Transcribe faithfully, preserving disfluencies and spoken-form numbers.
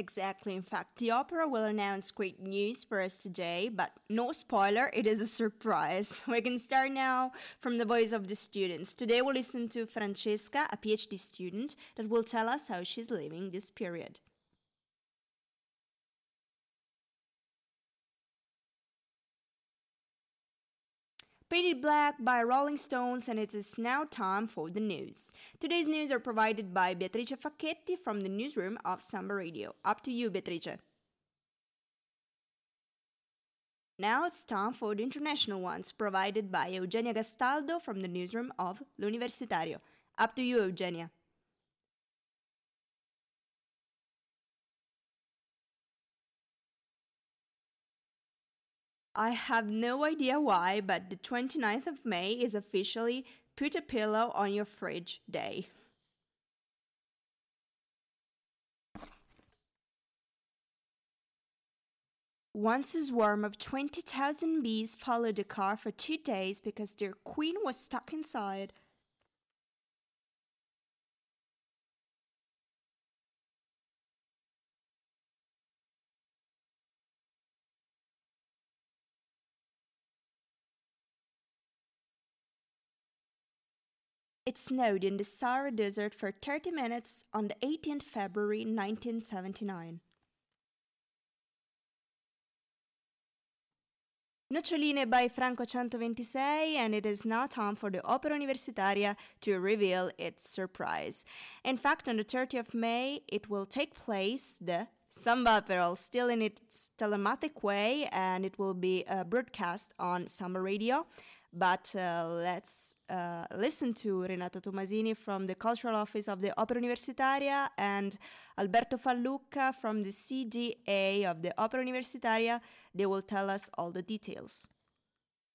Exactly. In fact, the opera will announce great news for us today, but no spoiler, it is a surprise. We can start now from the voice of the students. Today we'll listen to Francesca, a PhD student, that will tell us how she's living this period. Painted Black by Rolling Stones, and it is now time for the news. Today's news are provided by Beatrice Facchetti from the newsroom of Samba Radio. Up to you, Beatrice. Now it's time for the international ones, provided by Eugenia Gastaldo from the newsroom of L'Universitario. Up to you, Eugenia. I have no idea why, but the twenty-ninth of May is officially Put a Pillow on Your Fridge Day. Once a swarm of twenty thousand bees followed a car for two days because their queen was stuck inside. It snowed in the Sahara Desert for thirty minutes on the eighteenth of February nineteen seventy-nine. Noccioline by Franco one twenty-six, and it is now time for the Opera Universitaria to reveal its surprise. In fact, on the thirtieth of May, it will take place the Samba Peril, still in its telematic way, and it will be uh, broadcast on Samba Radio. But uh, let's uh, listen to Renato Tomasini from the Cultural Office of the Opera Universitaria and Alberto Fallucca from the C D A of the Opera Universitaria. They will tell us all the details.